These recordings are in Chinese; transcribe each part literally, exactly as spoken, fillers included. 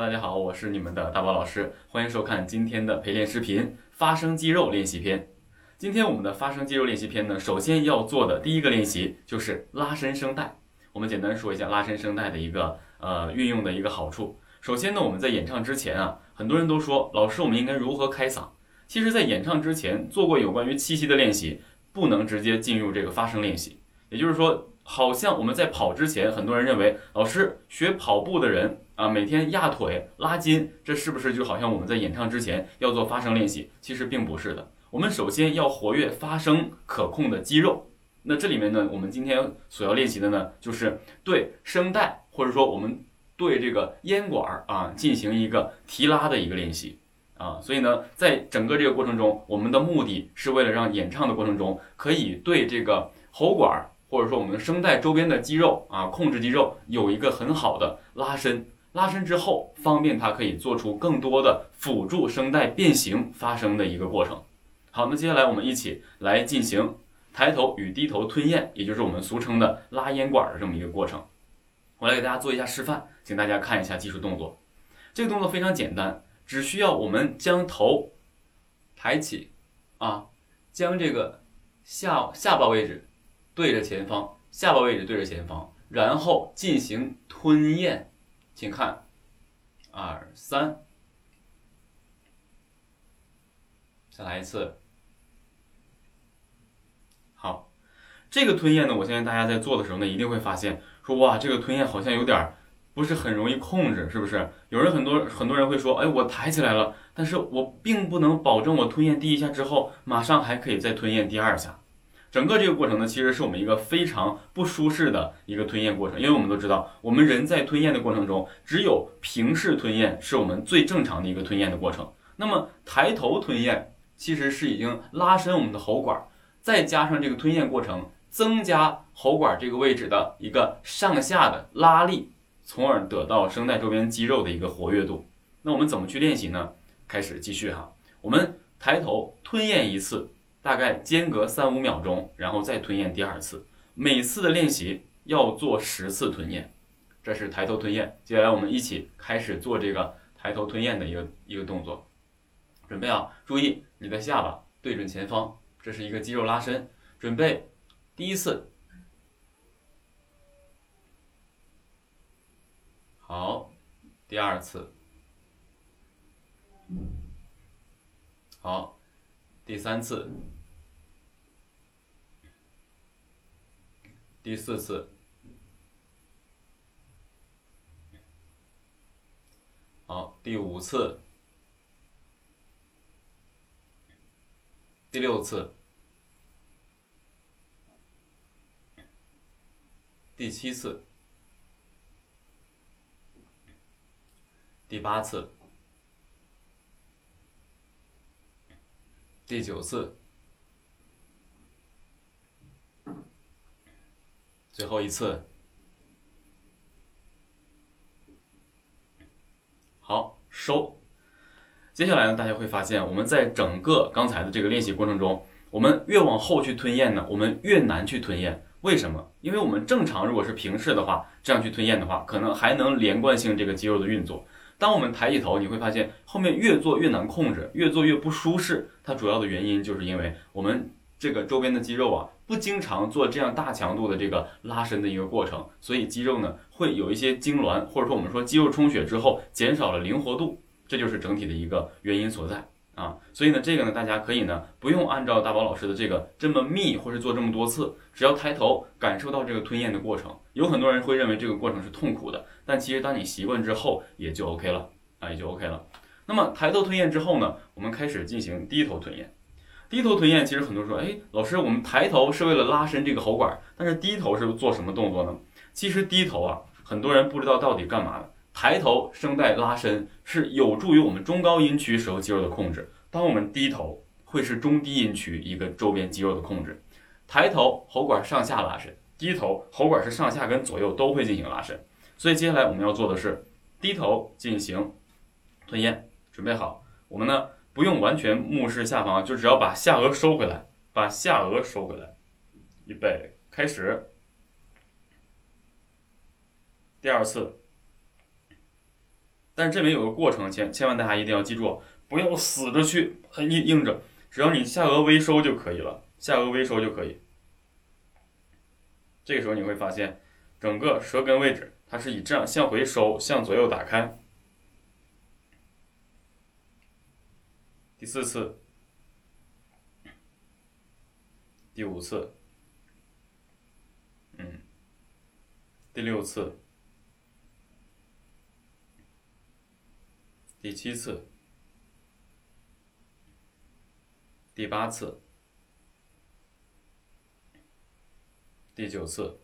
Hello， 大家好，我是你们的大宝老师，欢迎收看今天的陪练视频发声肌肉练习篇。今天我们的发声肌肉练习篇呢，首先要做的第一个练习就是拉伸声带。我们简单说一下拉伸声带的一个呃运用的一个好处。首先呢，我们在演唱之前啊，很多人都说老师我们应该如何开嗓。其实在演唱之前做过有关于气息的练习，不能直接进入这个发声练习。也就是说，好像我们在跑之前，很多人认为老师学跑步的人啊，每天压腿拉筋，这是不是就好像我们在演唱之前要做发声练习？其实并不是的。我们首先要活跃发声可控的肌肉。那这里面呢，我们今天所要练习的呢，就是对声带或者说我们对这个咽管啊进行一个提拉的一个练习啊。所以呢，在整个这个过程中，我们的目的是为了让演唱的过程中可以对这个喉管，或者说我们声带周边的肌肉啊，控制肌肉有一个很好的拉伸，拉伸之后方便它可以做出更多的辅助声带变形发声的一个过程。好，那接下来我们一起来进行抬头与低头吞咽，也就是我们俗称的拉咽管的这么一个过程。我来给大家做一下示范，请大家看一下技术动作。这个动作非常简单，只需要我们将头抬起啊，将这个下下巴位置对着前方，下巴位置对着前方，然后进行吞咽。请看，二三，再来一次。好，这个吞咽呢，我相信大家在做的时候呢，一定会发现说，哇，这个吞咽好像有点不是很容易控制，是不是？有人很多很多人会说，哎，我抬起来了，但是我并不能保证我吞咽第一下之后，马上还可以再吞咽第二下。整个这个过程呢，其实是我们一个非常不舒适的一个吞咽过程，因为我们都知道，我们人在吞咽的过程中，只有平视吞咽是我们最正常的一个吞咽的过程。那么抬头吞咽其实是已经拉伸我们的喉管，再加上这个吞咽过程，增加喉管这个位置的一个上下的拉力，从而得到声带周边肌肉的一个活跃度。那我们怎么去练习呢？开始继续哈，我们抬头吞咽一次。大概间隔三五秒钟，然后再吞咽第二次。每次的练习要做十次吞咽，这是抬头吞咽。接下来我们一起开始做这个抬头吞咽的一个一个动作。准备啊，注意你的下巴对准前方，这是一个肌肉拉伸。准备，第一次，好，第二次，好。第三次，第四次，好，第五次，第六次，第七次，第八次。第九次，最后一次。好，收。接下来呢，大家会发现我们在整个刚才的这个练习过程中，我们越往后去吞咽呢，我们越难去吞咽。为什么？因为我们正常如果是平视的话，这样去吞咽的话，可能还能连贯性这个肌肉的运作。当我们抬起头，你会发现后面越做越难控制，越做越不舒适。它主要的原因就是因为我们这个周边的肌肉啊，不经常做这样大强度的这个拉伸的一个过程，所以肌肉呢会有一些痉挛，或者说我们说肌肉充血之后减少了灵活度，这就是整体的一个原因所在啊。所以呢，这个呢，大家可以呢不用按照大宝老师的这个这么密，或是做这么多次，只要抬头感受到这个吞咽的过程。有很多人会认为这个过程是痛苦的，但其实当你习惯之后也就 OK 了啊，也就 OK 了。那么抬头吞咽之后呢，我们开始进行低头吞咽。低头吞咽其实很多人说，哎，老师，我们抬头是为了拉伸这个喉管，但是低头是做什么动作呢？其实低头啊，很多人不知道到底干嘛的。抬头声带拉伸是有助于我们中高音区时候肌肉的控制，当我们低头会是中低音区一个周边肌肉的控制。抬头喉管上下拉伸，低头喉管是上下跟左右都会进行拉伸。所以接下来我们要做的是低头进行吞咽。准备好，我们呢不用完全目视下方，就只要把下颚收回来，把下颚收回来。预备，开始。第二次，但是这边有个过程，千千万大家一定要记住，不要死着去很硬硬着，只要你下颚微收就可以了，下颚微收就可以。这个时候你会发现，整个舌根位置它是以这样向回收，向左右打开。第四次，第五次，嗯，第六次，第七次，第八次，第九次，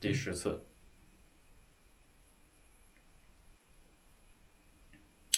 第十次。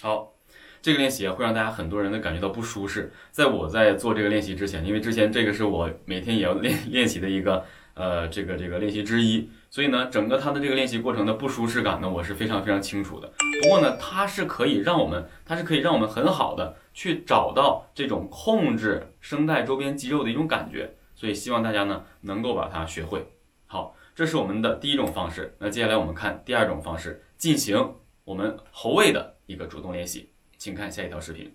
好，这个练习会让大家很多人的感觉到不舒适。在我在做这个练习之前，因为之前这个是我每天也要练练习的一个呃这个这个练习之一，所以呢，整个它的这个练习过程的不舒适感呢，我是非常非常清楚的。不过呢，它是可以让我们，它是可以让我们很好的去找到这种控制声带周边肌肉的一种感觉。所以希望大家呢能够把它学会。好，这是我们的第一种方式。那接下来我们看第二种方式，进行我们喉位的一个主动练习，请看下一条视频。